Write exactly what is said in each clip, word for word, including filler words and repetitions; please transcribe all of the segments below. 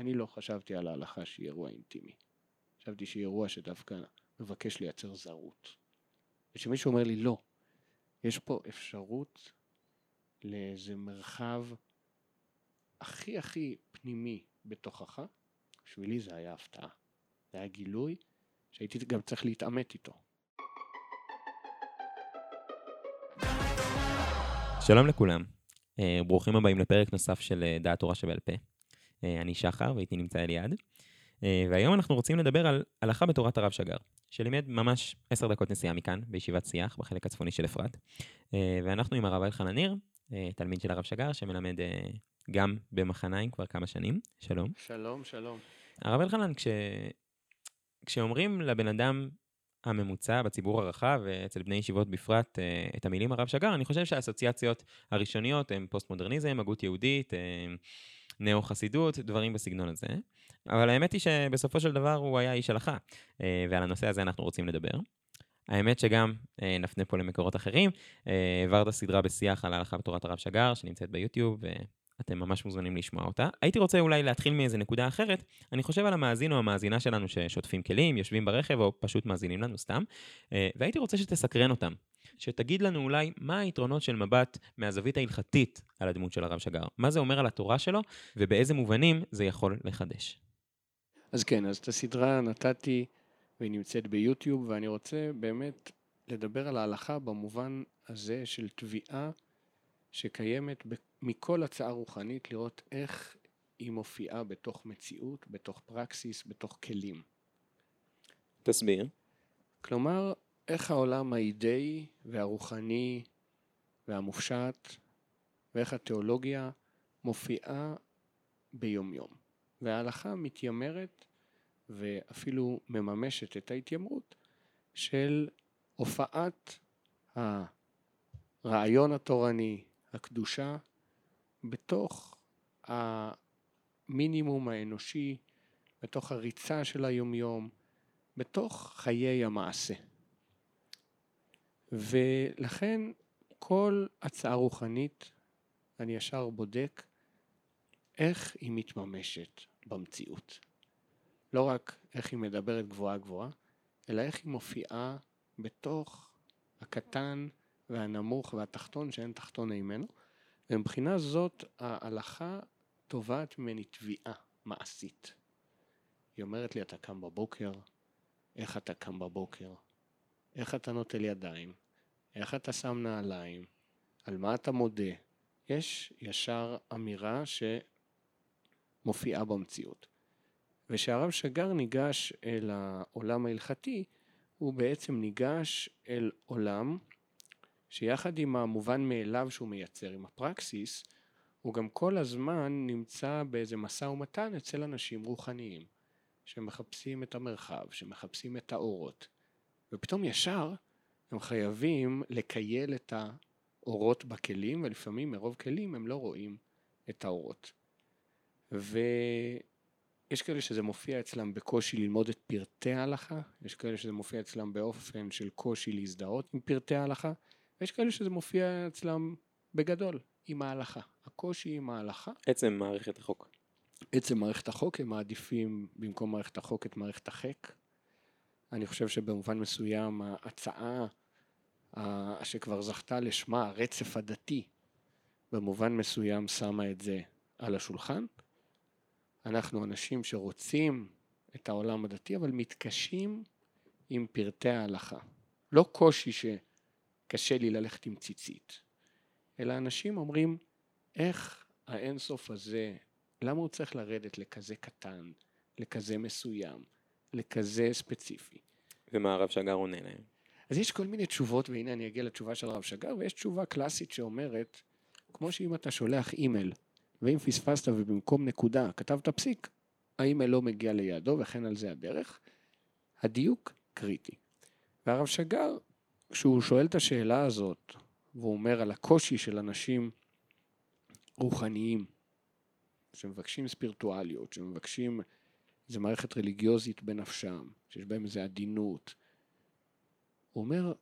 אני לא חשבתי על ההלכה שהיא אירוע אינטימי. חשבתי שהיא אירוע שדווקא מבקש לייצר זרות. ושמישהו אומר לי, לא, יש פה אפשרות לאיזה מרחב הכי הכי פנימי בתוכך. בשבילי זה היה הפתעה. זה היה גילוי שהייתי גם צריך להתאמת איתו. שלום לכולם. ברוכים הבאים לפרק נוסף של דעת תורה שבעל פה. אני שחר, ואיתי נמצא אליעד. והיום אנחנו רוצים לדבר על הלכה בתורת הרב שגר, שלימד ממש עשר דקות נסיעה מכאן, בישיבת שיח, בחלק הצפוני של אפרת. ואנחנו עם הרב אלחנן ניר, תלמיד של הרב שגר, שמלמד גם במחניים כבר כמה שנים. שלום. שלום, שלום. הרב אלחנן, כש... כשאומרים לבן אדם הממוצע בציבור הרחב, ואצל בני ישיבות בפרט, את המילים הרב שגר, אני חושב שהאסוציאציות הראשוניות הן פוסט-מודרניזם, הגות יהודית, נאו-חסידות, דברים בסגנון הזה. אבל האמת היא שבסופו של דבר הוא היה איש הלכה, ועל הנושא הזה אנחנו רוצים לדבר. האמת שגם נפנה פה למקורות אחרים, העברת סדרה בשיח על ההלכה בתורת הרב שגר, שנמצאת ביוטיוב, ואתם ממש מוזמנים לשמוע אותה. הייתי רוצה אולי להתחיל מאיזו נקודה אחרת, אני חושב על המאזין או המאזינה שלנו ששוטפים כלים, יושבים ברכב או פשוט מאזינים לנו סתם, והייתי רוצה שתסקרן אותם. שתגיד לנו אולי מה היתרונות של מבט מהזווית ההלכתית על הדמות של הרב שגר. מה זה אומר על התורה שלו, ובאיזה מובנים זה יכול לחדש. אז כן, אז את הסדרה נתתי, והיא נמצאת ביוטיוב, ואני רוצה באמת לדבר על ההלכה במובן הזה של תביעה שקיימת מכל הצעה רוחנית, לראות איך היא מופיעה בתוך מציאות, בתוך פרקסיס, בתוך כלים. תסביר. כלומר, איך העולם האידאי והרוחני והמופשט ואיך התיאולוגיה מופיעה ביומיום. וההלכה מתיימרת ואפילו מממשת את ההתיימרות של הופעת הרעיון התורני, הקדושה, בתוך המינימום האנושי, בתוך הריצה של היומיום, בתוך חיי המעשה. ולכן כל הצעה רוחנית אני ישר בודק איך היא מתממשת במציאות. לא רק איך היא מדברת גבוהה גבוהה, אלא איך היא מופיעה בתוך הקטן והנמוך והתחתון שאין תחתון אימנו. ומבחינה זאת ההלכה תובעת ממני תביעה מעשית. היא אומרת לי, אתה קם בבוקר, איך אתה קם בבוקר? איך אתה נוטל ידיים, איך אתה שם נעליים, על מה אתה מודה. יש ישר אמירה שמופיעה במציאות. ושהרב שגר ניגש אל העולם ההלכתי, הוא בעצם ניגש אל עולם שיחד עם המובן מאליו שהוא מייצר, עם הפרקסיס, הוא גם כל הזמן נמצא באיזה משא ומתן אצל אנשים רוחניים, שמחפשים את המרחב, שמחפשים את האורות. ופתאום ישר הם חייבים לקייל את האורות בכלים, ולפעמים מרוב כלים הם לא רואים את האורות. ויש כאלה שזה מופיע אצלם בקושי ללמוד את פרטי ההלכה, יש כאלה שזה מופיע אצלם באופן של קושי להזדהות עם פרטי ההלכה, ויש כאלה שזה מופיע אצלם בגדול, עם ההלכה. הקושי עם ההלכה. עצם מערכת החוק. עצם מערכת החוק, הם מעדיפים במקום מערכת החוק את מערכת החק. אני חושב שבמובן מסוים ההצעה שכבר זכתה לשמה, הרצף הדתי, במובן מסוים שמה את זה על השולחן. אנחנו אנשים שרוצים את העולם הדתי, אבל מתקשים עם פרטי ההלכה. לא קושי שקשה לי ללכת עם ציצית, אלא אנשים אומרים, איך האינסוף הזה, למה הוא צריך לרדת לכזה קטן, לכזה מסוים? לכזה ספציפי. ומה הרב שגר עונה להם? אז יש כל מיני תשובות, והנה אני אגיע לתשובה של הרב שגר, ויש תשובה קלאסית שאומרת, כמו שאם אתה שולח אימייל, ואם פספסת ובמקום נקודה כתבת פסיק, האימייל לא מגיע ליעדו, וכן על זה הדרך, הדיוק קריטי. והרב שגר, כשהוא שואל את השאלה הזאת, והוא אומר על הקושי של אנשים רוחניים, שמבקשים ספירטואליות, שמבקשים... זה מערכת רליגיוזית בנפשם, שיש בהם איזו עדינות. הוא אומר,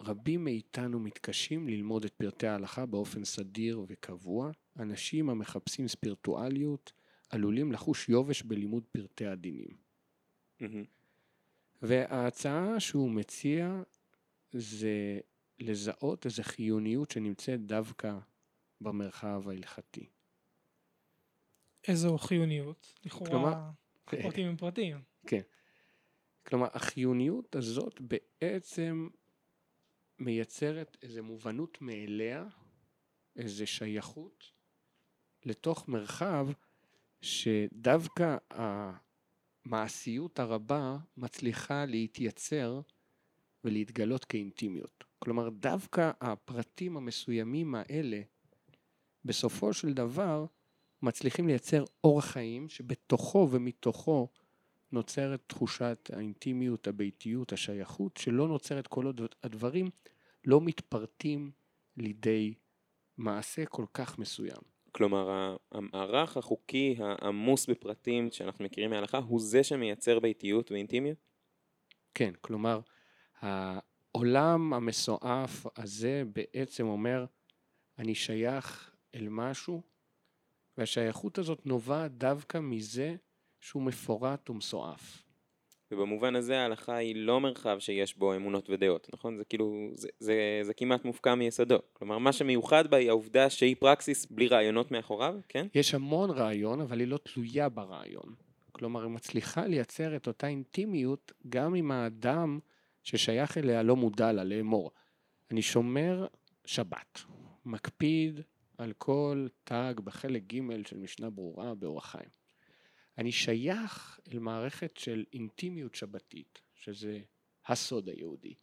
רבים מאיתנו מתקשים ללמוד את פרטי ההלכה באופן סדיר וקבוע. אנשים המחפשים ספירטואליות, עלולים לחוש יובש בלימוד פרטי הדינים. Mm-hmm. וההצעה שהוא מציע זה לזהות איזו חיוניות שנמצאת דווקא במרחב ההלכתי. איזו חיוניות? לכאורה כלומר, פרטים הם פרטים. כן. כלומר, החיוניות הזאת בעצם מייצרת איזו מובנות מאליה, איזו שייכות, לתוך מרחב שדווקא המעשיות הרבה מצליחה להתייצר ולהתגלות כאינטימיות. כלומר, דווקא הפרטים המסוימים האלה, בסופו של דבר, מצליחים לייצר אורח חיים שבתוכו ומתוכו נוצרת תחושת האינטימיות, הביתיות, השייכות, שלא נוצרת כל עוד הדברים, לא מתפרטים לידי מעשה כל כך מסוים. כלומר, המערך החוקי העמוס בפרטים שאנחנו מכירים מההלכה, הוא זה שמייצר ביתיות ואינטימיות? כן, כלומר, העולם המסועף הזה בעצם אומר, אני שייך אל משהו, והשייכות הזאת נובעת דווקא מזה שהוא מפורט ומסועף. ובמובן הזה ההלכה היא לא מרחב שיש בו אמונות ודעות, נכון? זה כאילו, זה, זה, זה כמעט מופקע מיסודו. כלומר, מה שמיוחד בה היא העובדה שהיא פרקסיס בלי רעיונות מאחוריו, כן? יש המון רעיון, אבל היא לא תלויה ברעיון. כלומר, היא מצליחה לייצר את אותה אינטימיות, גם אם האדם ששייך אליה לא מודע לה, לאמור. אני שומר שבת, מקפיד על כל תג בחלק ג' של משנה ברורה באורח חיים. אני שייך אל מערכת של אינטימיות שבתית, שזה הסוד היהודי.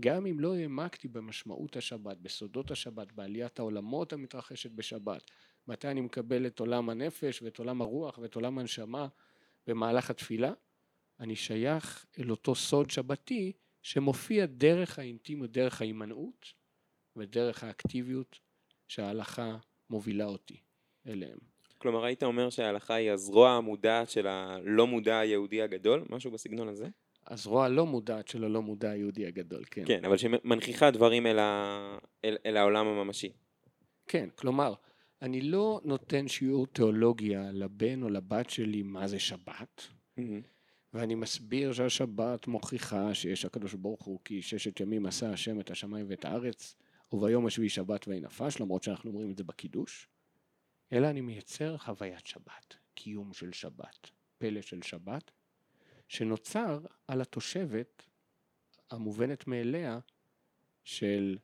גם אם לא העמקתי במשמעות השבת, בסודות השבת, בעליית העולמות המתרחשת בשבת, מתי אני מקבל את עולם הנפש ואת עולם הרוח ואת עולם הנשמה במהלך התפילה, אני שייך אל אותו סוד שבתי שמופיע דרך האינטימיות, דרך ההימנעות ודרך האקטיביות שההלכה מובילה אותי אליהם. כלומר, היית אומר שההלכה היא הזרוע המודעת של הלא מודע היהודי הגדול, משהו בסגנון הזה? הזרוע הלא מודעת של הלא מודע היהודי הגדול, כן. כן, אבל שמנכיחה דברים אל, ה... אל... אל העולם הממשי. כן, כלומר, אני לא נותן שיעור תיאולוגיה לבן או לבת שלי מה זה שבת, mm-hmm. ואני מסביר שהשבת מוכיחה שיש הקדוש ברוך הוא, כי ששת ימים עשה השם את השמיים ואת הארץ, וביום השביעי שבת וינפש, למרות שאנחנו אומרים את זה בקידוש. אלא אני מייצר חוויית שבת, קיום של שבת, פלא של שבת, שנוצר על התושבת המובנת מאליה של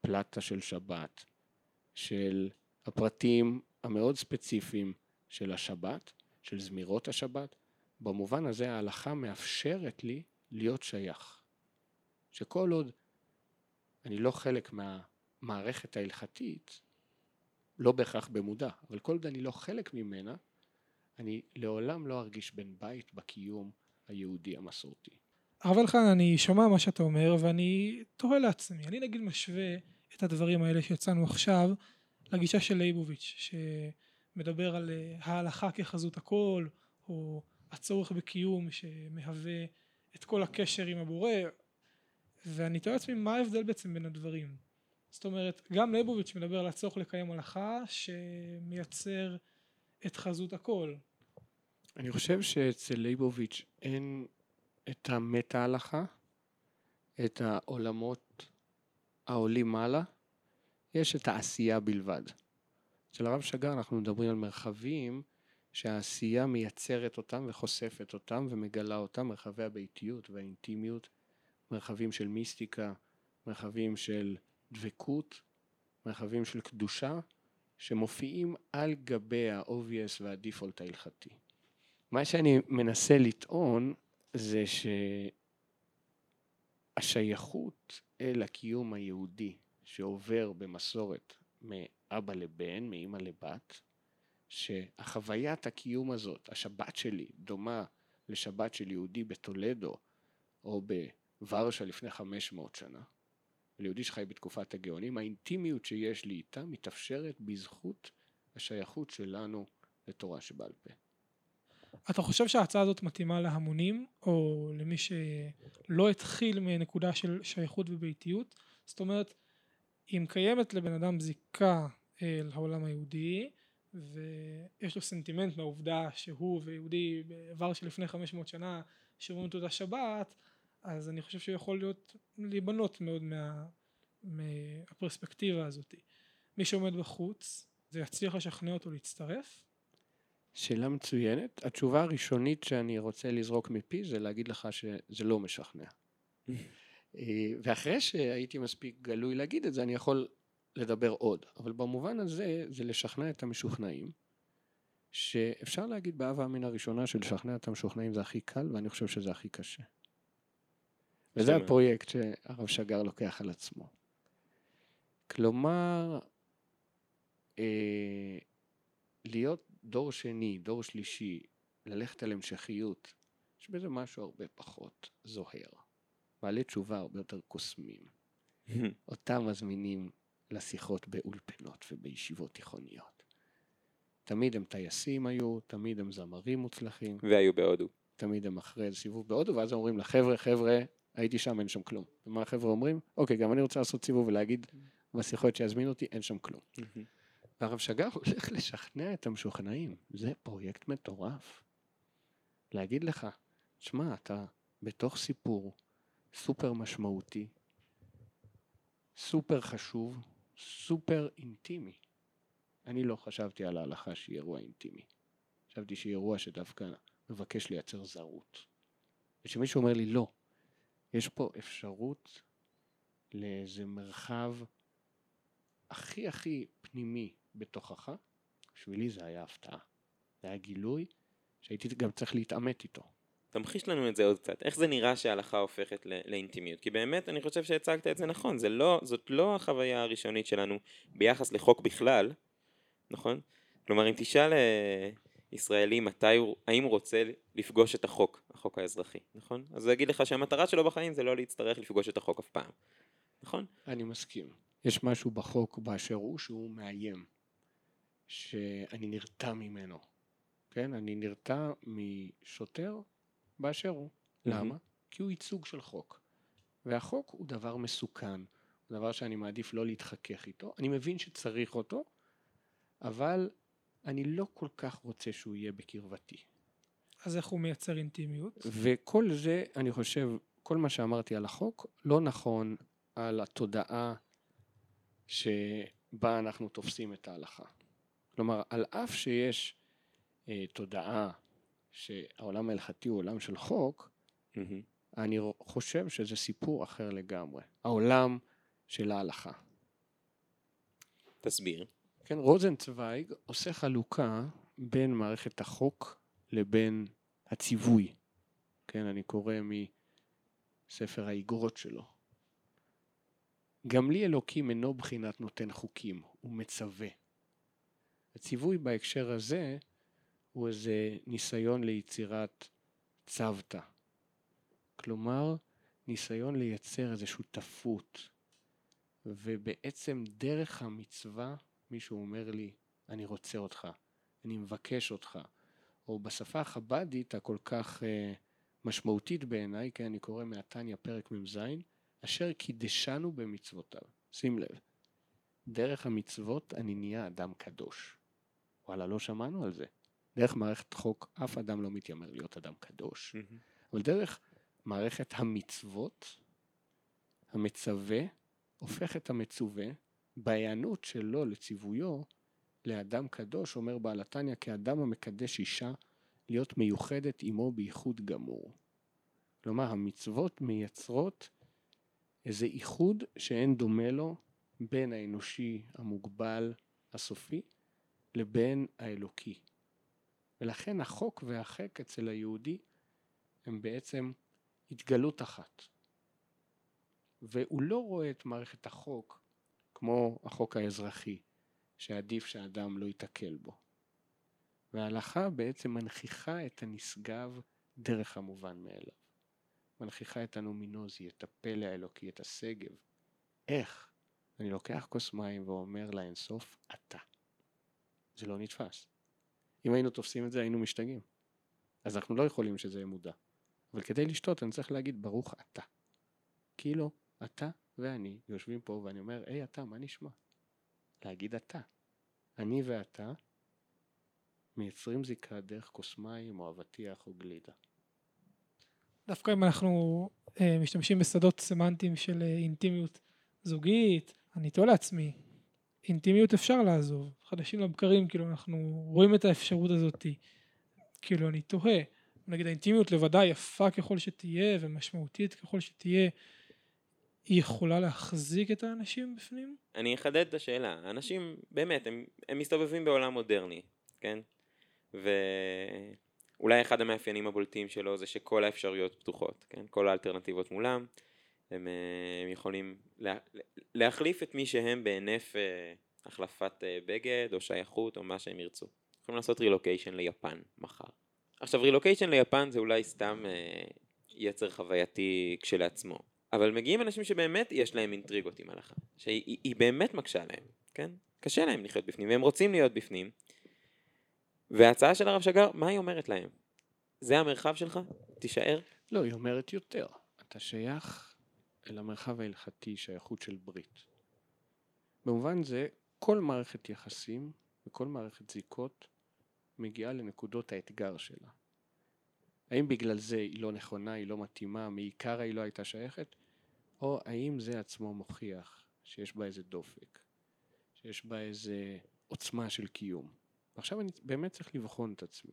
פלטה של שבת, של הפרטים המאוד ספציפיים של השבת, של זמירות השבת. במובן הזה ההלכה מאפשרת לי להיות שייך. שכל עוד אני לא חלק מהמערכת ההלכתית, לא בהכרח במודע, אבל כל עוד אני לא חלק ממנה, אני לעולם לא ארגיש בן בית בקיום היהודי המסורתי. אבל כאן אני שומע מה שאתה אומר, ואני תוהה לעצמי. אני נגיד משווה את הדברים האלה שיצאנו עכשיו, לגישה של לייבוביץ', שמדבר על ההלכה כחזות הכל, או הצורך בקיום שמהווה את כל הקשר עם הבורא, ואני תוהה לעצמי מה ההבדל בעצם בין הדברים. זאת אומרת, גם לייבוביץ' מדבר על הצורך לקיים הלכה שמייצר את חזות הכל. אני חושב שאצל לייבוביץ' אין את המטה הלכה, את העולמות העולים מעלה, יש את העשייה בלבד. אצל הרב שגר אנחנו מדברים על מרחבים שהעשייה מייצרת אותם וחושפת אותם ומגלה אותם, מרחבי הביתיות והאינטימיות, מרחבים של מיסטיקה, מרחבים של דבקות, מרחבים של קדושה, שמופיעים על גבי האובייס והדיפולט ההלכתי. מה שאני מנסה לטעון, זה שהשייכות אל הקיום היהודי, שעובר במסורת מאבא לבן, מאמא לבת, שהחוויית הקיום הזאת, השבת שלי, דומה לשבת של יהודי בטולדו, או בוורשה לפני חמש מאות שנה, ליהודי שחי בתקופת הגאונים, האינטימיות שיש לי איתה מתאפשרת בזכות השייכות שלנו לתורה שבעל פה. אתה חושב שההצעה הזאת מתאימה להמונים, או למי שלא התחיל מנקודה של שייכות וביתיות? זאת אומרת, אם קיימת לבן אדם זיקה אל העולם היהודי, ויש לו סנטימנט מהעובדה שהוא ויהודי בעבר שלפני חמש מאות שנה שומרים את אותה שבת, אז אני חושב שיכול להיות להיבנות מאוד מה, מהפרספקטיבה הזאת. מי שעומד בחוץ, זה יצליח לשכנע אותו להצטרף? שאלה מצוינת. התשובה הראשונית שאני רוצה לזרוק מפי זה להגיד לך שזה לא משכנע. ואחרי שהייתי מספיק גלוי להגיד את זה, אני יכול לדבר עוד. אבל במובן הזה, זה לשכנע את המשוכנעים, שאפשר להגיד באהבה המין הראשונה של לשכנע את המשוכנעים זה הכי קל, ואני חושב שזה הכי קשה. וזה הפרויקט שהרב שגר לוקח על עצמו. כלומר, אה, להיות דור שני, דור שלישי, ללכת על המשכיות, יש בזה משהו הרבה פחות זוהר. בעלי תשובה הרבה יותר קוסמים. אותם מזמינים לשיחות באולפנות ובישיבות תיכוניות. תמיד הם טייסים היו, תמיד הם זמרים מוצלחים. והיו בהודו. תמיד הם אחרי סיבוב בהודו, ואז אומרים לחבר'ה, חבר'ה, הייתי שם, אין שם כלום. ומה החבר'ה אומרים? אוקיי, גם אני רוצה לעשות סיבוב ולהגיד, בשיחות שיזמין אותי, אין שם כלום. והרב שגר הולך לשכנע את המשוכנעים. זה פרויקט מטורף. להגיד לך, תשמע, אתה בתוך סיפור סופר משמעותי, סופר חשוב, סופר אינטימי. אני לא חשבתי על ההלכה שהיא אירוע אינטימי. חשבתי שהיא אירוע שדווקא מבקש לייצר זרות. ושמישהו אומר לי, לא, יש פה אפשרות לאיזה מרחב הכי הכי פנימי בתוכך, בשבילי זה היה הפתעה. זה היה גילוי שהייתי גם צריך להתאמת איתו. תמחיש לנו את זה עוד קצת. איך זה נראה שההלכה הופכת לא, לאינטימיות? כי באמת אני חושב שהצגת את זה נכון. זה לא, זאת לא החוויה הראשונית שלנו ביחס לחוק בכלל, נכון? כלומר, אם תשאל ישראלי מתי הוא, האם הוא רוצה לפגוש את החוק, החוק האזרחי, נכון? אז זה יגיד לך שהמטרה שלו בחיים זה לא להצטרך לפגוש את החוק אף פעם, נכון? אני מסכים. יש משהו בחוק באשר הוא שהוא מאיים, שאני נרתע ממנו, כן? אני נרתע משוטר באשר הוא. למה? כי הוא ייצוג של חוק. והחוק הוא דבר מסוכן, הוא דבר שאני מעדיף לא להתחכך איתו. אני מבין שצריך אותו, אבל אני לא כל כך רוצה שהוא יהיה בקרבתי. אז איך הוא מייצר אינטימיות? וכל זה, אני חושב, כל מה שאמרתי על החוק, לא נכון על התודעה שבה אנחנו תופסים את ההלכה. כלומר, על אף שיש אה, תודעה שהעולם ההלכתי הוא עולם של חוק, mm-hmm. אני חושב שזה סיפור אחר לגמרי. העולם של ההלכה. תסביר. כן, רוזנצוויג עושה חלוקה בין מערכת החוק לבין הציווי. כן, אני קורא מספר האיגרות שלו. גם לי אלוקים אינו בחינת נותן חוקים, הוא מצווה. הציווי בהקשר הזה הוא איזה ניסיון ליצירת צוותא. כלומר, ניסיון לייצר איזו שותפות. ובעצם דרך המצווה, מישהו אומר לי, אני רוצה אותך, אני מבקש אותך. או בשפה החבדית הכל כך אה, משמעותית בעיניי, כי אני קורא מהתניא פרק ממזין, אשר קידשנו במצוותיו. שים לב, דרך המצוות אני נהיה אדם קדוש. וואלה, לא שמענו על זה. דרך מערכת חוק, אף אדם לא מתיימר להיות אדם קדוש. Mm-hmm. אבל דרך מערכת המצוות, המצווה, הופך את המצווה, בעיינות שלו לציוויו, לאדם קדוש, אומר בעל התניא, כאדם המקדש אישה, להיות מיוחדת עמו בייחוד גמור. כלומר, המצוות מייצרות איזה ייחוד שאין דומה לו בין האנושי המוגבל הסופי לבין האלוקי. ולכן החוק והחק אצל היהודי הם בעצם התגלות אחת. והוא לא רואה את מערכת החוק כמו החוק האזרחי, שעדיף שהאדם לא יתקל בו. וההלכה בעצם מנכיחה את הנשגב דרך המובן מאליו. מנכיחה את הנומינוזי, את הפלא האלוקי, את השגב. איך? אני לוקח כוס מים ואומר לאינסוף, אתה. זה לא נתפס. אם היינו תופסים את זה, היינו משתגעים. אז אנחנו לא יכולים שזה יהיה מודע. אבל כדי לשתות, אני צריך להגיד, ברוך אתה. כאילו, אתה ואני יושבים פה, ואני אומר, היי אתה, מה נשמע? להגיד אתה. אני ואתה, מייצרים זיקה דרך כוס מים או אבטיח או גלידה. דווקא אם אנחנו אה, משתמשים בשדות סמנטיים של אינטימיות זוגית, אני תוהה לעצמי, אינטימיות אפשר לעזוב, חדשים לבקרים, כאילו אנחנו רואים את האפשרות הזאת, כאילו אני תוהה, נגיד האינטימיות לבדה יפה ככל שתהיה ומשמעותית ככל שתהיה, היא יכולה להחזיק את האנשים בפנים? אני אחדד את השאלה, האנשים באמת, הם, הם מסתובבים בעולם מודרני, כן? ואולי אחד המאפיינים הבולטים שלו זה שכל האפשרויות פתוחות, כן? כל האלטרנטיבות מולם, הם, הם יכולים לה, להחליף את מי שהם בהינף אה, החלפת אה, בגד או שייכות או מה שהם ירצו. יכולים לעשות רילוקיישן ליפן מחר. עכשיו רילוקיישן ליפן זה אולי סתם אה, יצר חווייתי כשלעצמו. אבל מגיעים אנשים שבאמת יש להם אינטריגות עם הלכה, שהיא היא באמת מקשה להם, כן? קשה להם לחיות בפנים, והם רוצים להיות בפנים. וההצעה של הרב שגר, מה היא אומרת להם? זה המרחב שלך? תישאר? לא, היא אומרת יותר. אתה שייך אל המרחב ההלכתי, שייכות של ברית. במובן זה, כל מערכת יחסים וכל מערכת זיקות מגיעה לנקודות האתגר שלה. האם בגלל זה היא לא נכונה, היא לא מתאימה, מעיקר היא לא הייתה שייכת, או האם זה עצמו מוכיח שיש בה איזה דופק, שיש בה איזה עוצמה של קיום. ועכשיו אני באמת צריך לבחון את עצמי.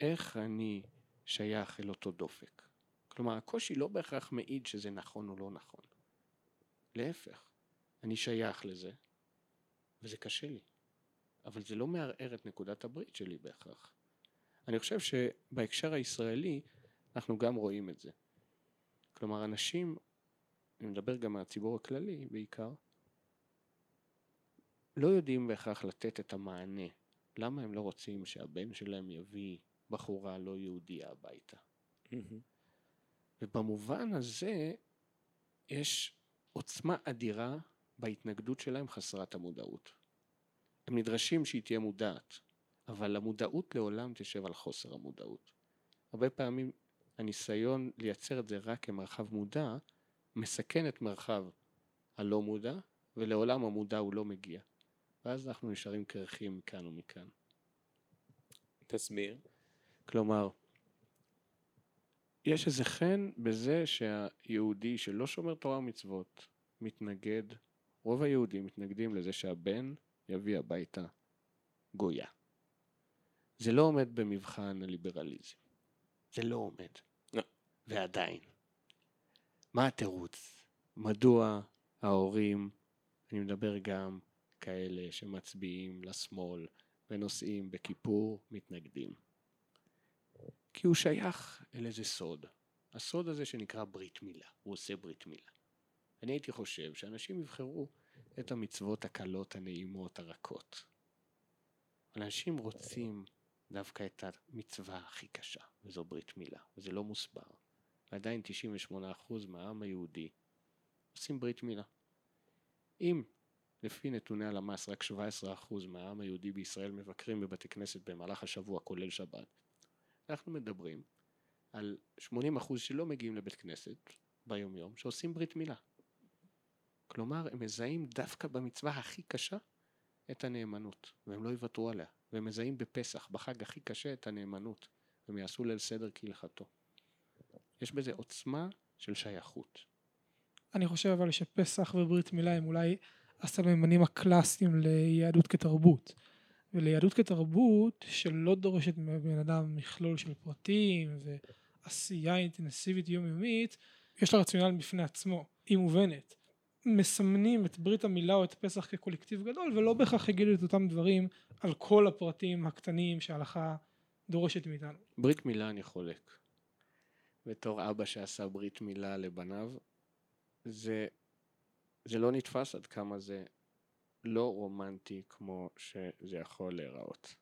איך אני שייך אל אותו דופק? כלומר, הקושי לא בהכרח מעיד שזה נכון או לא נכון. להפך, אני שייך לזה, וזה קשה לי. אבל זה לא מערער את נקודת הברית שלי בהכרח. אני חושב שבהקשר הישראלי אנחנו גם רואים את זה. כלומר, אנשים, אני מדבר גם מהציבור הכללי בעיקר, לא יודעים בהכרח לתת את המענה. למה הם לא רוצים שהבן שלהם יביא בחורה לא יהודייה הביתה? ובמובן הזה יש עוצמה אדירה בהתנגדות שלהם חסרת המודעות. הם נדרשים שהיא תהיה מודעת. אבל המודעות לעולם תשב על חוסר המודעות. הרבה פעמים הניסיון לייצר את זה רק כמרחב מודע, מסכן את מרחב הלא מודע, ולעולם המודע הוא לא מגיע. ואז אנחנו נשארים קרחים מכאן ומכאן. תסביר. כלומר, יש איזה חן בזה שהיהודי שלא שומר תורה ומצוות, מתנגד, רוב היהודים מתנגדים לזה שהבן יביא הביתה גויה. זה לא עומד במבחן הליברליזם. זה לא עומד. לא. ועדיין. מה התירוץ? מדוע ההורים, אני מדבר גם כאלה שמצביעים לשמאל ונוסעים בכיפור, מתנגדים? כי הוא שייך אל איזה סוד. הסוד הזה שנקרא ברית מילה. הוא עושה ברית מילה. אני הייתי חושב שאנשים יבחרו את המצוות הקלות, הנעימות, הרכות. אנשים רוצים דווקא את המצווה הכי קשה, וזו ברית מילה, וזה לא מוסבר. ועדיין תשעים ושמונה אחוז מהעם היהודי עושים ברית מילה. אם לפי נתוני הלמ"ס רק שבע עשרה אחוז מהעם היהודי בישראל מבקרים בבתי כנסת במהלך השבוע, כולל שבת, אנחנו מדברים על שמונים אחוז שלא מגיעים לבית כנסת ביום יום, שעושים ברית מילה. כלומר, הם מזהים דווקא במצווה הכי קשה את הנאמנות, והם לא יוותרו עליה. והם מזהים בפסח, בחג הכי קשה, את הנאמנות, והם יעשו ליל סדר כהלכתו. יש בזה עוצמה של שייכות. אני חושב אבל שפסח וברית מילה הם אולי הסממנים הקלאסיים ליהדות כתרבות. וליהדות כתרבות שלא דורשת מבן אדם מכלול של פרטים ועשייה אינטנסיבית יומיומית, יש לה רציונל בפני עצמו, היא מובנת. מסמנים את ברית המילה או את פסח כקולקטיב גדול, ולא בכך הגידו את אותם דברים על כל הפרטים הקטנים שההלכה דורשת מאיתנו. ברית מילה אני חולק. בתור אבא שעשה ברית מילה לבניו, זה, זה לא נתפס עד כמה זה לא רומנטי כמו שזה יכול להיראות.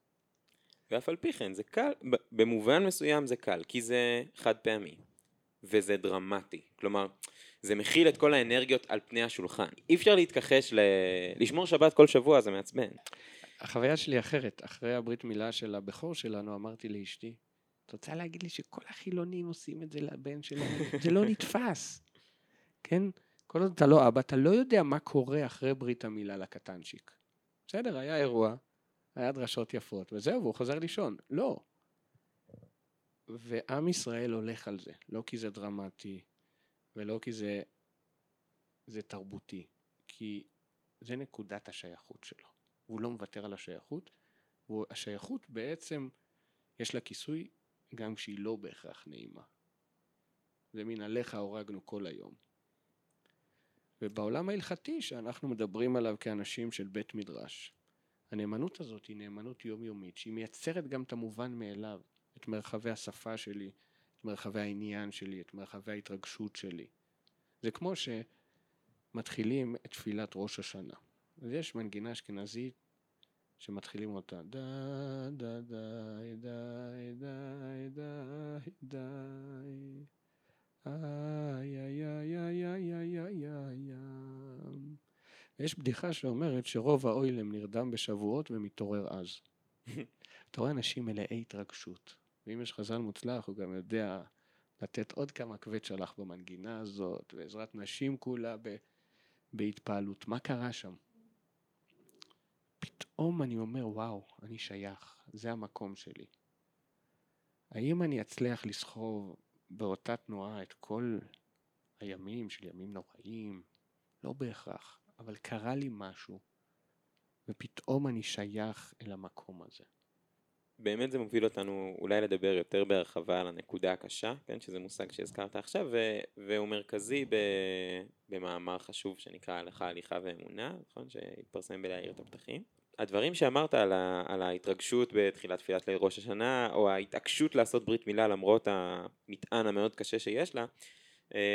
ואף על פי כן, זה קל, במובן מסוים זה קל, כי זה חד פעמי. וזה דרמטי, כלומר זה מכיל את כל האנרגיות על פני השולחן, אי אפשר להתכחש ל... לשמור שבת כל שבוע, זה מעצבן. החוויה שלי אחרת, אחרי הברית מילה של הבכור שלנו אמרתי לאשתי, את רוצה להגיד לי שכל החילונים עושים את זה לבן שלנו? זה לא נתפס, כן? כל עוד אתה לא אבא, אתה לא יודע מה קורה אחרי ברית המילה לקטנשיק. בסדר, היה אירוע, היה דרשות יפות, וזהו, והוא חוזר לישון. לא. ועם ישראל הולך על זה, לא כי זה דרמטי, ולא כי זה, זה תרבותי, כי זה נקודת השייכות שלו. הוא לא מוותר על השייכות, והשייכות בעצם יש לה כיסוי גם כשהיא לא בהכרח נעימה. זה מן עליך הורגנו כל היום. ובעולם ההלכתי שאנחנו מדברים עליו כאנשים של בית מדרש, הנאמנות הזאת היא נאמנות יומיומית, שהיא מייצרת גם את המובן מאליו, את מרחבי השפה שלי, את מרחבי העניין שלי, את מרחבי ההתרגשות שלי. זה כמו שמתחילים את תפילת ראש השנה. אז יש מנגינה אשכנזית שמתחילים אותה. דה, דה, דה, דה, דה, דה, דה, איי, איי, איי, איי, איי, איי, ויש בדיחה שאומרת שרוב האוילם נרדם בשבועות ומתעורר אז. אתה רואה אנשים מלאי התרגשות, ואם יש חזן מוצלח הוא גם יודע לתת עוד כמה כבד שלך במנגינה הזאת, ועזרת נשים כולה ב- בהתפעלות. מה קרה שם? פתאום אני אומר וואו, אני שייך, זה המקום שלי. האם אני אצליח לסחוב באותה תנועה את כל הימים של ימים נוראים? לא בהכרח, אבל קרה לי משהו, ופתאום אני שייך אל המקום הזה. באמת זה מוביל אותנו אולי לדבר יותר בהרחבה על הנקודה הקשה, כן, שזה מושג שהזכרת עכשיו, ו- והוא מרכזי ב- במאמר חשוב שנקרא הלכה, הליכה ואמונה, נכון, שהתפרסם בלהאיר את הפתחים. הדברים שאמרת על, ה- על ההתרגשות בתחילת תפילת ראש השנה, או ההתעקשות לעשות ברית מילה למרות המטען המאוד קשה שיש לה,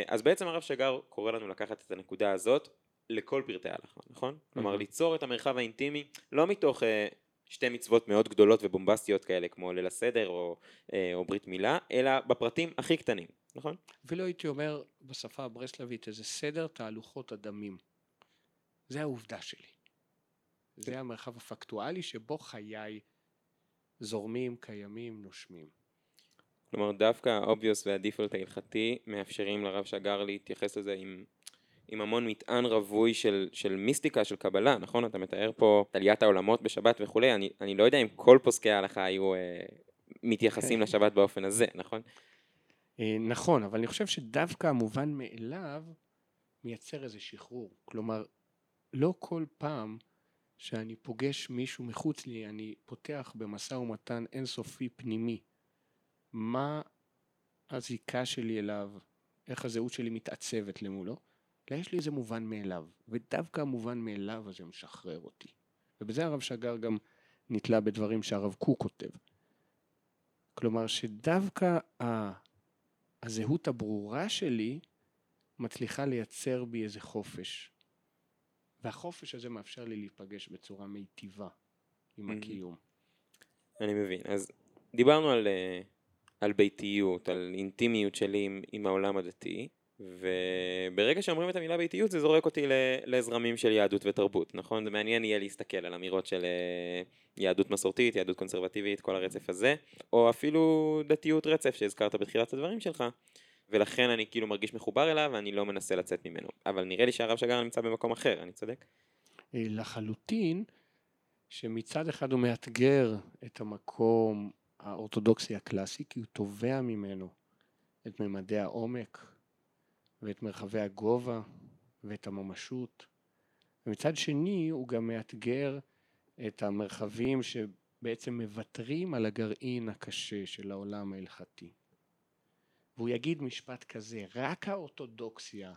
אז בעצם הרב שגר קורא לנו לקחת את הנקודה הזאת לכל פרטי ההלכה, נכון? Mm-hmm. כלומר, ליצור את המרחב האינטימי, לא מתוך... שתי מצוות מאוד גדולות ובומבסטיות כאלה, כמו ליל הסדר או, או ברית מילה, אלא בפרטים הכי קטנים, נכון? ולא הייתי אומר בשפה הברסלבית, איזה סדר תהלוכות הדמים. זה העובדה שלי. זה המרחב הפקטואלי שבו חיי זורמים, קיימים, נושמים. כלומר, דווקא האוביוס והדיפולט ההלכתי מאפשרים לרב שגר להתייחס לזה עם... עם המון מטען רווי של, של מיסטיקה, של קבלה, נכון? אתה מתאר פה עליית העולמות בשבת וכולי, אני, אני לא יודע אם כל פוסקי ההלכה היו אה, מתייחסים לשבת באופן הזה, נכון? נכון, אבל אני חושב שדווקא המובן מאליו מייצר איזה שחרור, כלומר, לא כל פעם שאני פוגש מישהו מחוץ לי, אני פותח במשא ומתן אינסופי פנימי, מה הזיקה שלי אליו, איך הזהות שלי מתעצבת למולו, אלא יש לי איזה מובן מאליו, ודווקא המובן מאליו הזה משחרר אותי. ובזה הרב שגר גם נתלה בדברים שהרב קוק כותב. כלומר שדווקא הזהות הברורה שלי מצליחה לייצר בי איזה חופש. והחופש הזה מאפשר לי להיפגש בצורה מיטיבה עם הקיום. אני מבין. אז דיברנו על, על ביתיות, על אינטימיות שלי עם, עם העולם הדתי. וברגע שאומרים את המילה ביתיות זה זורק אותי לזרמים של יהדות ותרבות, נכון? זה מעניין יהיה להסתכל על אמירות של יהדות מסורתית, יהדות קונסרבטיבית, כל הרצף הזה, או אפילו דתיות רצף שהזכרת בתחילת הדברים שלך, ולכן אני כאילו מרגיש מחובר אליו ואני לא מנסה לצאת ממנו. אבל נראה לי שהרב שגר נמצא במקום אחר, אני צודק? לחלוטין, שמצד אחד הוא מאתגר את המקום האורתודוקסי הקלאסי, כי הוא תובע ממנו את ממדי העומק, ואת מרחבי הגובה, ואת הממשות. ומצד שני, הוא גם מאתגר את המרחבים שבעצם מוותרים על הגרעין הקשה של העולם ההלכתי. והוא יגיד משפט כזה, רק האורתודוקסיה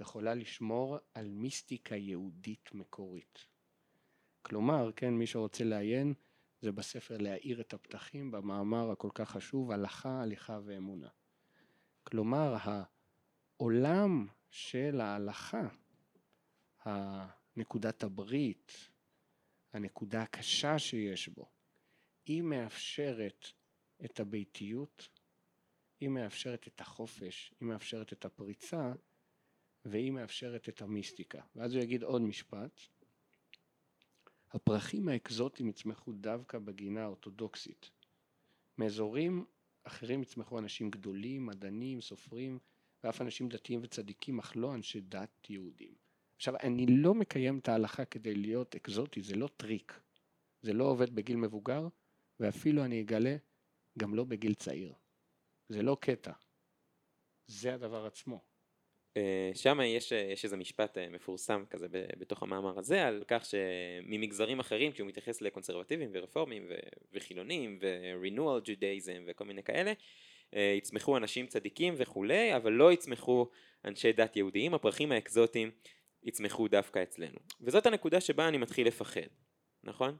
יכולה לשמור על מיסטיקה יהודית מקורית. כלומר, כן, מי שרוצה לעיין, זה בספר להאיר את הפתחים, במאמר הכל כך חשוב, הלכה, הליכה ואמונה. כלומר, ה... עולם של ההלכה, הנקודת הברית, הנקודה הקשה שיש בו, היא מאפשרת את הביתיות, היא מאפשרת את החופש, היא מאפשרת את הפריצה, והיא מאפשרת את המיסטיקה. ואז הוא יגיד עוד משפט, הפרחים האקזוטיים יצמחו דווקא בגינה האורתודוקסית. מאזורים אחרים יצמחו אנשים גדולים, מדענים, סופרים, ואף אנשים דתיים וצדיקים, אך לא אנשי דת יהודים. עכשיו, אני לא מקיים את ההלכה כדי להיות אקזוטי, זה לא טריק. זה לא עובד בגיל מבוגר, ואפילו אני אגלה, גם לא בגיל צעיר. זה לא קטע. זה הדבר עצמו. שם יש, יש איזה משפט מפורסם כזה בתוך המאמר הזה, על כך שממגזרים אחרים, כשהוא מתייחס לקונסרבטיבים ורפורמים וחילונים ו-renewal Judaism וכל מיני כאלה, יצמחו אנשים צדיקים וכולי, אבל לא יצמחו אנשי דת יהודיים, הפרחים האקזוטיים יצמחו דווקא אצלנו. וזאת הנקודה שבה אני מתחיל לפחד, נכון?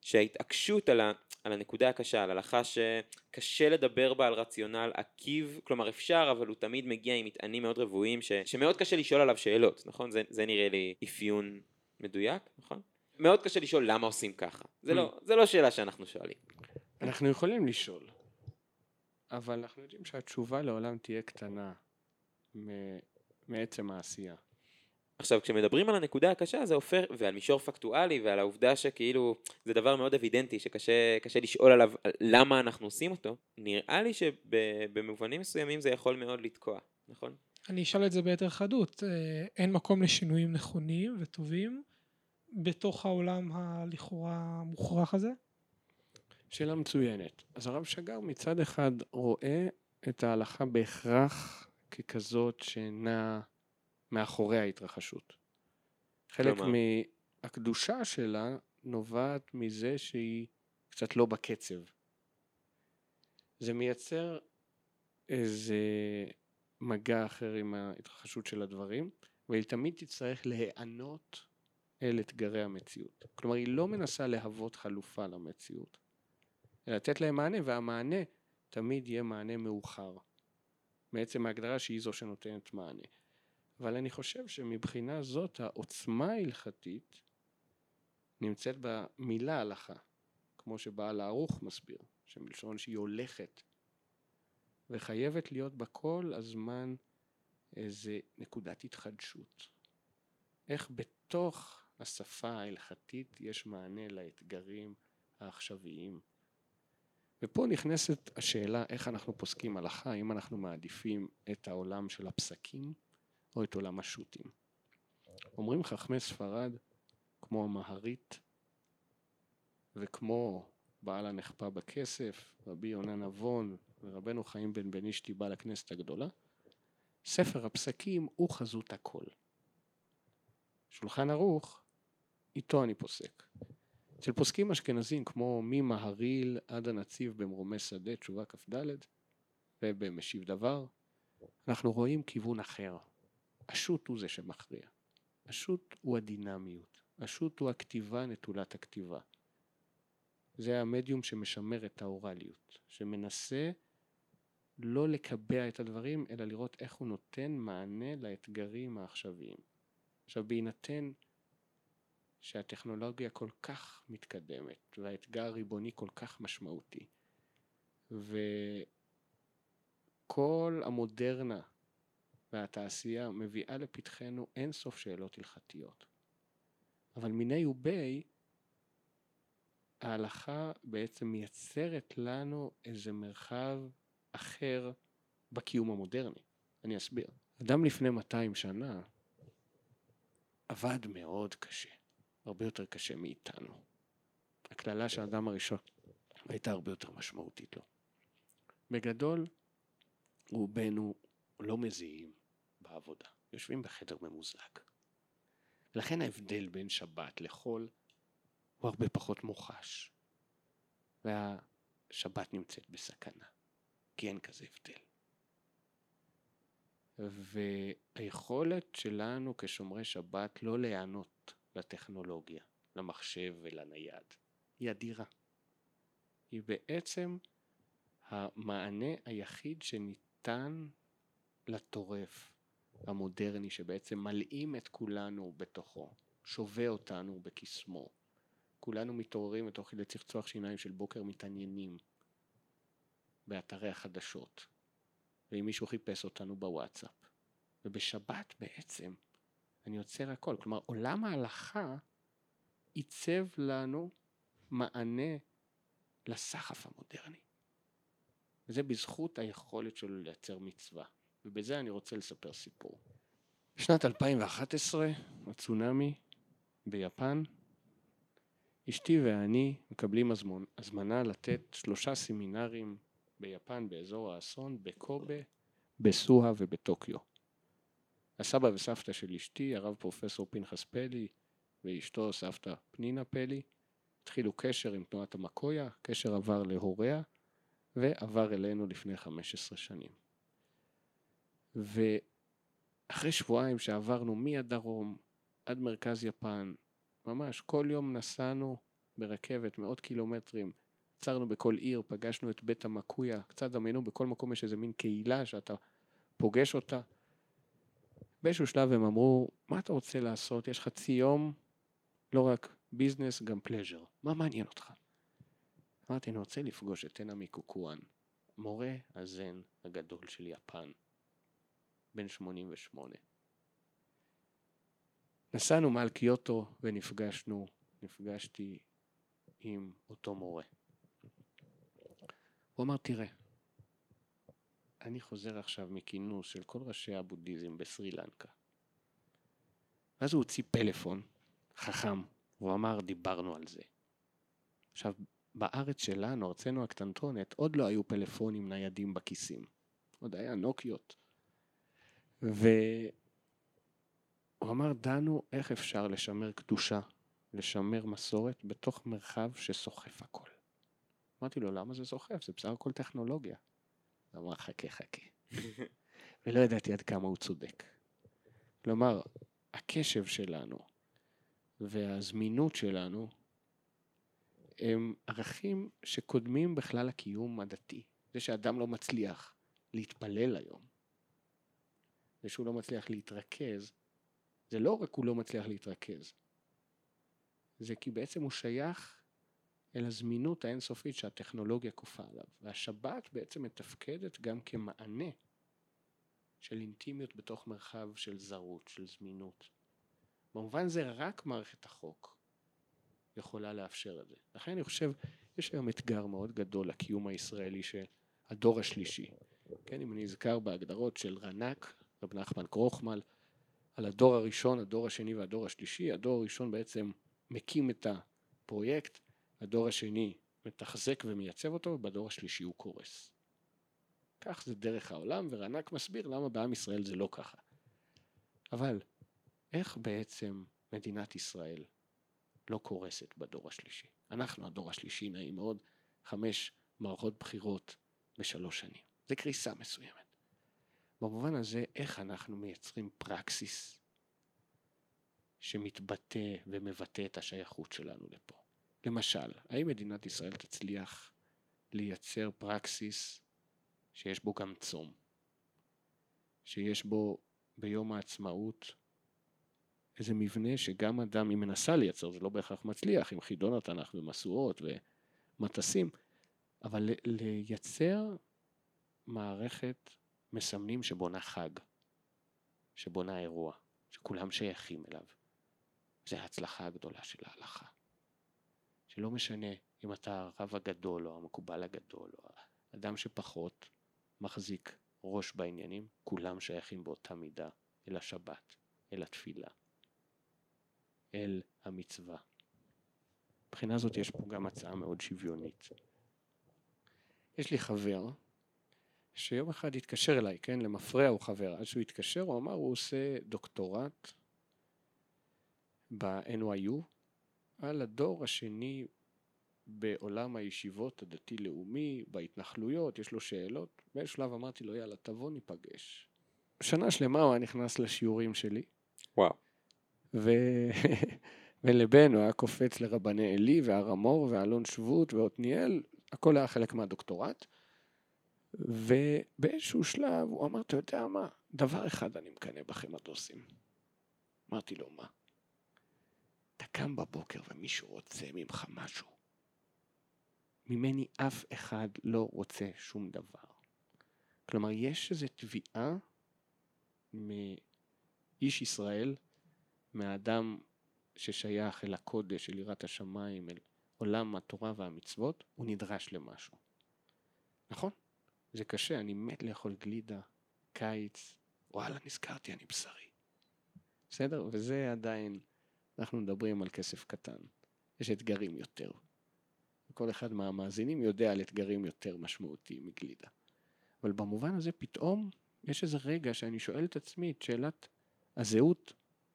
שההתעקשות על, ה, על הנקודה הקשה, על הלכה שקשה לדבר בה על רציונל עקיב, כלומר אפשר, אבל הוא תמיד מגיע עם מטענים מאוד רבועים, ש, שמאוד קשה לשאול עליו שאלות, נכון? זה, זה נראה לי אפיון מדויק, נכון? מאוד קשה לשאול למה עושים ככה. זה, לא, זה לא שאלה שאנחנו שואלים. אנחנו יכולים לשאול, אבל אנחנו יודעים שהתשובה לעולם תהיה קטנה מ- מעצם העשייה. עכשיו, כשמדברים על הנקודה הקשה, זה הופך, ועל מישור פקטואלי, ועל העובדה שכאילו, זה דבר מאוד אבידנטי, שקשה, קשה לשאול עליו למה אנחנו עושים אותו, נראה לי שבמובנים מסוימים זה יכול מאוד לתקוע, נכון? אני אשאל את זה ביתר חדות, אין מקום לשינויים נכונים וטובים, בתוך העולם הלכאורה המוכרח הזה? שאלה מצוינת. אז הרב שגר מצד אחד רואה את ההלכה בהכרח ככזאת שאינה מאחורי ההתרחשות. חלק מהקדושה שלה נובעת מזה שהיא קצת לא בקצב. זה מייצר איזה מגע אחר עם ההתרחשות של הדברים, והיא תמיד תצטרך להיענות אל אתגרי המציאות. כלומר, היא לא מנסה להוות חלופה למציאות, לתת להם מענה, והמענה תמיד יהיה מענה מאוחר. בעצם ההגדרה שהיא זו שנותנת מענה. אבל אני חושב שמבחינה זאת העוצמה ההלכתית נמצאת במילה הלכה, כמו שבעל הערוך מסביר, שמלשון שהיא הולכת, וחייבת להיות בכל הזמן איזה נקודת התחדשות. איך בתוך השפה ההלכתית יש מענה לאתגרים העכשוויים. ופה נכנסת השאלה איך אנחנו פוסקים הלכה, אם אנחנו מעדיפים את העולם של הפסקים או את עולם השו"תים. אומרים חכמי ספרד, כמו המהר"ית וכמו בעל הנחפה בכסף, רבי יונה נבון ורבנו חיים בן בן אישתי בעל הכנסת הגדולה, ספר הפסקים הוא חזות הכל. שולחן ערוך, איתו אני פוסק. אצל פוסקים אשכנזים כמו ממהרי"ל עד הנציב במרומי שדה, תשובה כ"ד, ובמשיב דבר, אנחנו רואים כיוון אחר. השו"ת הוא זה שמכריע. השו"ת הוא הדינמיות. השו"ת הוא הכתיבה נטולת הכתיבה. זה המדיום שמשמר את האורליות, שמנסה לא לקבע את הדברים, אלא לראות איך הוא נותן מענה לאתגרים העכשוויים. עכשיו בהינתן שהטכנולוגיה כל כך מתקדמת, והאתגר הריבוני כל כך משמעותי, וכל המודרנה והתעשייה מביאה לפתחנו אין סוף שאלות הלכתיות. אבל מיני ובי, ההלכה בעצם מייצרת לנו איזה מרחב אחר בקיום המודרני. אני אסביר. אדם לפני מאתיים שנה עבד מאוד קשה. הרבה יותר קשה מאיתנו. הכללה של האדם הראשון הייתה הרבה יותר משמעותית לו. בגדול, רובנו לא מזיעים בעבודה. יושבים בחדר ממוזג. ולכן ההבדל בין שבת לחול הוא הרבה פחות מוחש. והשבת נמצאת בסכנה. כי אין כזה הבדל. והיכולת שלנו כשומרי שבת לא להיענות לטכנולוגיה, למחשב ולנייד, היא אדירה. היא בעצם המענה היחיד שניתן לטורף המודרני, שבעצם מלאים את כולנו בתוכו, שווה אותנו בכיסמו. כולנו מתעוררים בתוך כדי צחצוח שיניים של בוקר, מתעניינים באתרי החדשות, ואם מישהו חיפש אותנו בוואטסאפ. ובשבת בעצם אני יוצר הכל. כלומר, עולם ההלכה עיצב לנו מענה לסחף המודרני. וזה בזכות היכולת שלו לייצר מצווה. ובזה אני רוצה לספר סיפור. בשנת אלפיים ואחת עשרה, הצונאמי ביפן, אשתי ואני מקבלים הזמנה לתת שלושה סמינרים ביפן באזור האסון, בקובה, בסוהא ובטוקיו. הסבא וסבתא של אשתי, הרב פרופסור פנחס פלי ואשתו סבתא פנינה פלי, התחילו קשר עם תנועת המקויה, קשר עבר להוריה ועבר אלינו לפני חמש עשרה שנים. ואחרי שבועיים שעברנו מהדרום עד מרכז יפן, ממש כל יום נסענו ברכבת מאות קילומטרים, עצרנו בכל עיר, פגשנו את בית המקויה, קצת דמיינו, בכל מקום יש איזה מין קהילה שאתה פוגש אותה. באיזשהו שלב הם אמרו, מה אתה רוצה לעשות? יש חצי יום, לא רק ביזנס, גם פלז'ר. מה מעניין אותך? אמרתי, אני רוצה לפגוש את תנאמי קוקואן, מורה הזן הגדול של יפן, בן שמונים ושמונה. נסענו מעל קיוטו ונפגשנו, נפגשתי עם אותו מורה. הוא אמר, תראה, אני חוזר עכשיו מכינוס של כל ראשי הבודהיזם בסרי לנקה. ואז הוא הוציא פלאפון חכם, והוא אמר, דיברנו על זה. עכשיו, בארץ שלנו, ארצנו הקטנטונת, עוד לא היו פלאפונים ניידים בכיסים. עוד היה נוקיות. ו... הוא אמר, דנו איך אפשר לשמר קדושה, לשמר מסורת בתוך מרחב שסוחף הכל. אמרתי לו, למה זה סוחף? זה בסך הכל טכנולוגיה. הוא אמר, חכה, חכה. ולא ידעתי עד כמה הוא צודק. כלומר, הקשב שלנו והזמינות שלנו הם ערכים שקודמים בכלל הקיום הדתי. זה שאדם לא מצליח להתפלל היום, זה שהוא לא מצליח להתרכז, זה לא רק הוא לא מצליח להתרכז, זה כי בעצם הוא שייך אל הזמינות האינסופית שהטכנולוגיה כופה עליו. והשבת בעצם מתפקדת גם כמענה של אינטימיות בתוך מרחב של זרות, של זמינות. במובן זה רק מערכת החוק יכולה לאפשר את זה. לכן אני חושב, יש היום אתגר מאוד גדול לקיום הישראלי של הדור השלישי. כן, אם אני אזכר בהגדרות של רנ"ק, רב נחמן קרוכמל, על הדור הראשון, הדור השני והדור השלישי. הדור הראשון בעצם מקים את הפרויקט, הדור השני מתחזק ומייצב אותו, ובדור השלישי הוא קורס. כך זה דרך העולם, ורנ"ק מסביר למה בעם ישראל זה לא ככה. אבל איך בעצם מדינת ישראל לא קורסת בדור השלישי? אנחנו הדור השלישי, נעים מאוד, חמש מערכות בחירות בשלוש שנים. זה קריסה מסוימת. במובן הזה, איך אנחנו מייצרים פרקסיס שמתבטא ומבטא את השייכות שלנו לפה. למשל, האם מדינת ישראל תצליח לייצר פרקסיס שיש בו גם צום, שיש בו ביום העצמאות איזה מבנה שגם אדם, אם מנסה לייצר, זה לא בהכרח מצליח, עם חידון התנ"ך ומסורות ומטסים, אבל לייצר מערכת מסמנים שבונה חג, שבונה אירוע, שכולם שייכים אליו. זו ההצלחה הגדולה של ההלכה. שלא משנה אם אתה הרב הגדול או המקובל הגדול או האדם שפחות מחזיק ראש בעניינים, כולם שייכים באותה מידה אל השבת, אל התפילה, אל המצווה. מבחינה זאת יש פה גם הצעה מאוד שוויונית. יש לי חבר, שיום אחד התקשר אליי, כן, למפרע הוא חבר, אז שהוא התקשר, הוא אמר, הוא עושה דוקטורט ב-אן וואי יו, על הדור השני בעולם הישיבות הדתי-לאומי, בהתנחלויות, יש לו שאלות, בשלב אמרתי לו, יאללה, תבוא ניפגש. שנה שלמה הוא היה נכנס לשיעורים שלי. וואו. ו... ולבן הוא היה קופץ לרבני אלי, והרמור, ואלון שבות, ואותניאל, הכל היה חלק מהדוקטורט, ובאיזשהו שלב הוא אמר, אתה יודע מה, דבר אחד אני מקנה בכם הדוסים. אמרתי לו, מה? אתה קם בבוקר ומישהו רוצה ממך משהו. ממני אף אחד לא רוצה שום דבר. כלומר, יש איזו תביעה מאיש ישראל, מהאדם ששייך אל הקודש, אל יראת השמיים, אל עולם התורה והמצוות, הוא נדרש למשהו. נכון? זה קשה, אני מת לאכול גלידה, קיץ, וואלה, נזכרתי, אני בשרי. בסדר? וזה עדיין, אנחנו מדברים על כסף קטן. יש אתגרים יותר. כל אחד מהמאזינים יודע על אתגרים יותר משמעותיים מגלידה. אבל במובן הזה פתאום יש איזה רגע שאני שואל את עצמי את שאלת הזהות,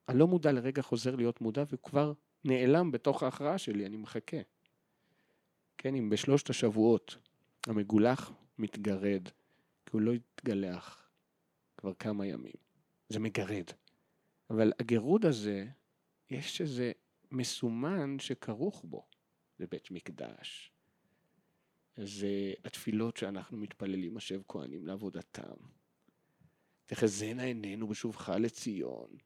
אני לא מודע לרגע חוזר להיות מודע, והוא כבר נעלם בתוך ההכרעה שלי, אני מחכה. כן, אם בשלושת השבועות המגולח מתגרד, כי הוא לא יתגלח כבר כמה ימים. זה מגרד. אבל הגירוד הזה, יש איזה מסומן שכרוך בו. זה בית מקדש. זה התפילות שאנחנו מתפללים, השב כהנים לעבודתם. תחזינה עינינו בשובך לציון.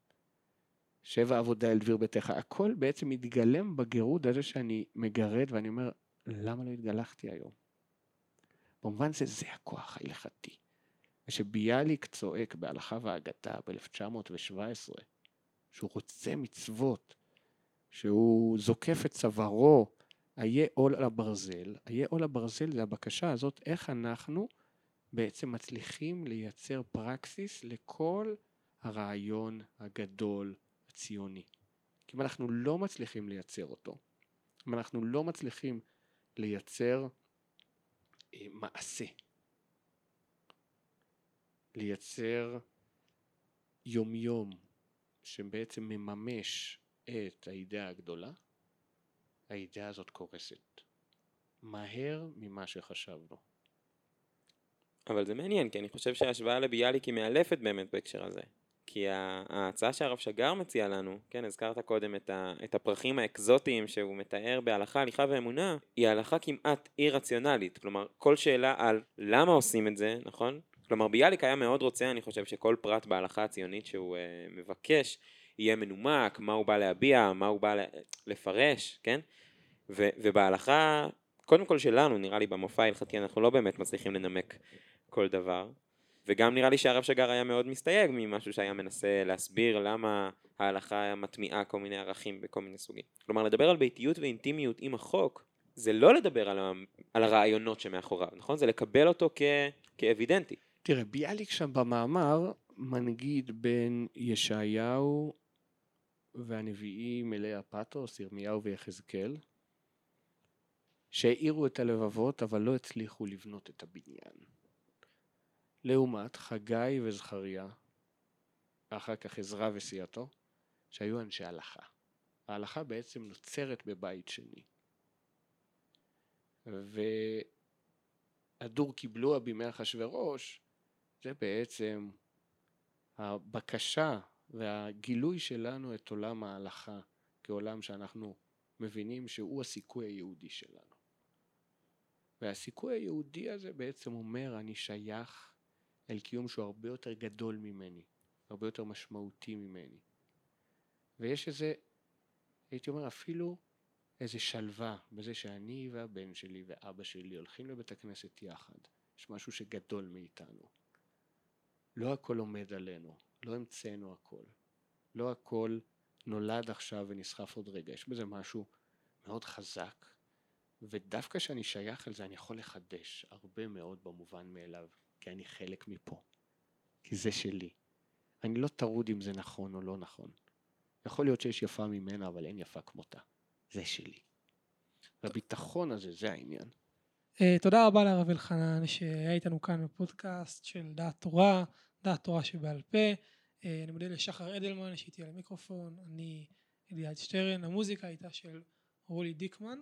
שבע עבודה אל דביר ביתך. הכל בעצם מתגלם בגירוד הזה שאני מגרד, ואני אומר, למה לא התגלחתי היום? במובן זה, זה הכוח ההלכתי. ושביאליק צועק בהלכה והאגדה ב-אלף תשע מאות שבע עשרה, שהוא רוצה מצוות, שהוא זוקף את צווארו, היה עול על הברזל. היה עול הברזל זה הבקשה הזאת, איך אנחנו בעצם מצליחים לייצר פרקסיס לכל הרעיון הגדול הציוני. כי אם אנחנו לא מצליחים לייצר אותו, אם אנחנו לא מצליחים לייצר אה, מעשה, לייצר יום יום שבעצם מממש את האידאה הגדולה, האידאה הזאת קורסת מהר ממה שחשבנו. אבל זה מעניין, כי אני חושב שההשוואה לביאליק היא מאלפת באמת בהקשר הזה, כי ההצעה שהרב שגר מציע לנו, כן, הזכרת קודם את, ה, את הפרחים האקזוטיים שהוא מתאר בהלכה, הליכה ואמונה, היא הלכה כמעט אי רציונלית, כלומר כל שאלה על למה עושים את זה, נכון? כלומר ביאליק היה מאוד רוצה, אני חושב שכל פרט בהלכה הציונית שהוא uh, מבקש, יהיה מנומק, מה הוא בא להביע, מה הוא בא לפרש, כן? ו- ובהלכה, קודם כל שלנו, נראה לי במופע ההלכתי, אנחנו לא באמת מצליחים לנמק כל דבר, וגם נראה לי שהרב שגר היה מאוד מסתייג ממשהו שהיה מנסה להסביר למה ההלכה מטמיעה כל מיני ערכים בכל מיני סוגים. כלומר, לדבר על ביתיות ואינטימיות עם החוק, זה לא לדבר על, ה- על הרעיונות שמאחוריו, נכון? זה לקבל אותו כ- כאבידנטי. תראה, ביאליק שם במאמר, מנגיד בין ישעיהו והנביאים מלאי הפתוס, ירמיהו ויחזקאל, שהאירו את הלבבות אבל לא הצליחו לבנות את הבניין. לעומת חגי וזכריה, אחר כך עזרא וסיעתו, שהיו אנשי הלכה. ההלכה בעצם נוצרת בבית שני. והדור קיבלוה בימי אחשוורוש, זה בעצם הבקשה והגילוי שלנו את עולם ההלכה כעולם שאנחנו מבינים שהוא הסיכוי היהודי שלנו. והסיכוי היהודי הזה בעצם אומר אני שייך אל קיום שהוא הרבה יותר גדול ממני, הרבה יותר משמעותי ממני. ויש איזה, הייתי אומר אפילו איזה שלווה בזה שאני והבן שלי ואבא שלי הולכים לבית הכנסת יחד. יש משהו שגדול מאיתנו. לא הכל עומד עלינו, לא המצאנו הכל, לא הכל נולד עכשיו ונסחף עוד רגע, יש בזה משהו מאוד חזק, ודווקא שאני שייך על זה אני יכול לחדש הרבה מאוד במובן מאליו, כי אני חלק מפה, כי זה שלי, אני לא תרוד אם זה נכון או לא נכון, יכול להיות שיש יפה ממנה אבל אין יפה כמותה, זה שלי, והביטחון הזה זה העניין. תודה רבה לרב אלחנן שהיה איתנו כאן בפודקאסט של דעת תורה, דעת תורה שבעל פה. אני מודה לשחר אדלמן שהייתי על המיקרופון, אני אליעד שטרן, המוזיקה הייתה של רולי דיקמן.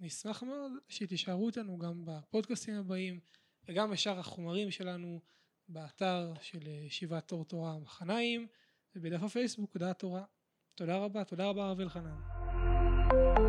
נשמח מאוד שתישארו אותנו גם בפודקאסטים הבאים וגם בשאר החומרים שלנו באתר של ישיבת אור תורה מחניים ובדף הפייסבוק דעת תורה. תודה רבה, תודה רבה רב אלחנן.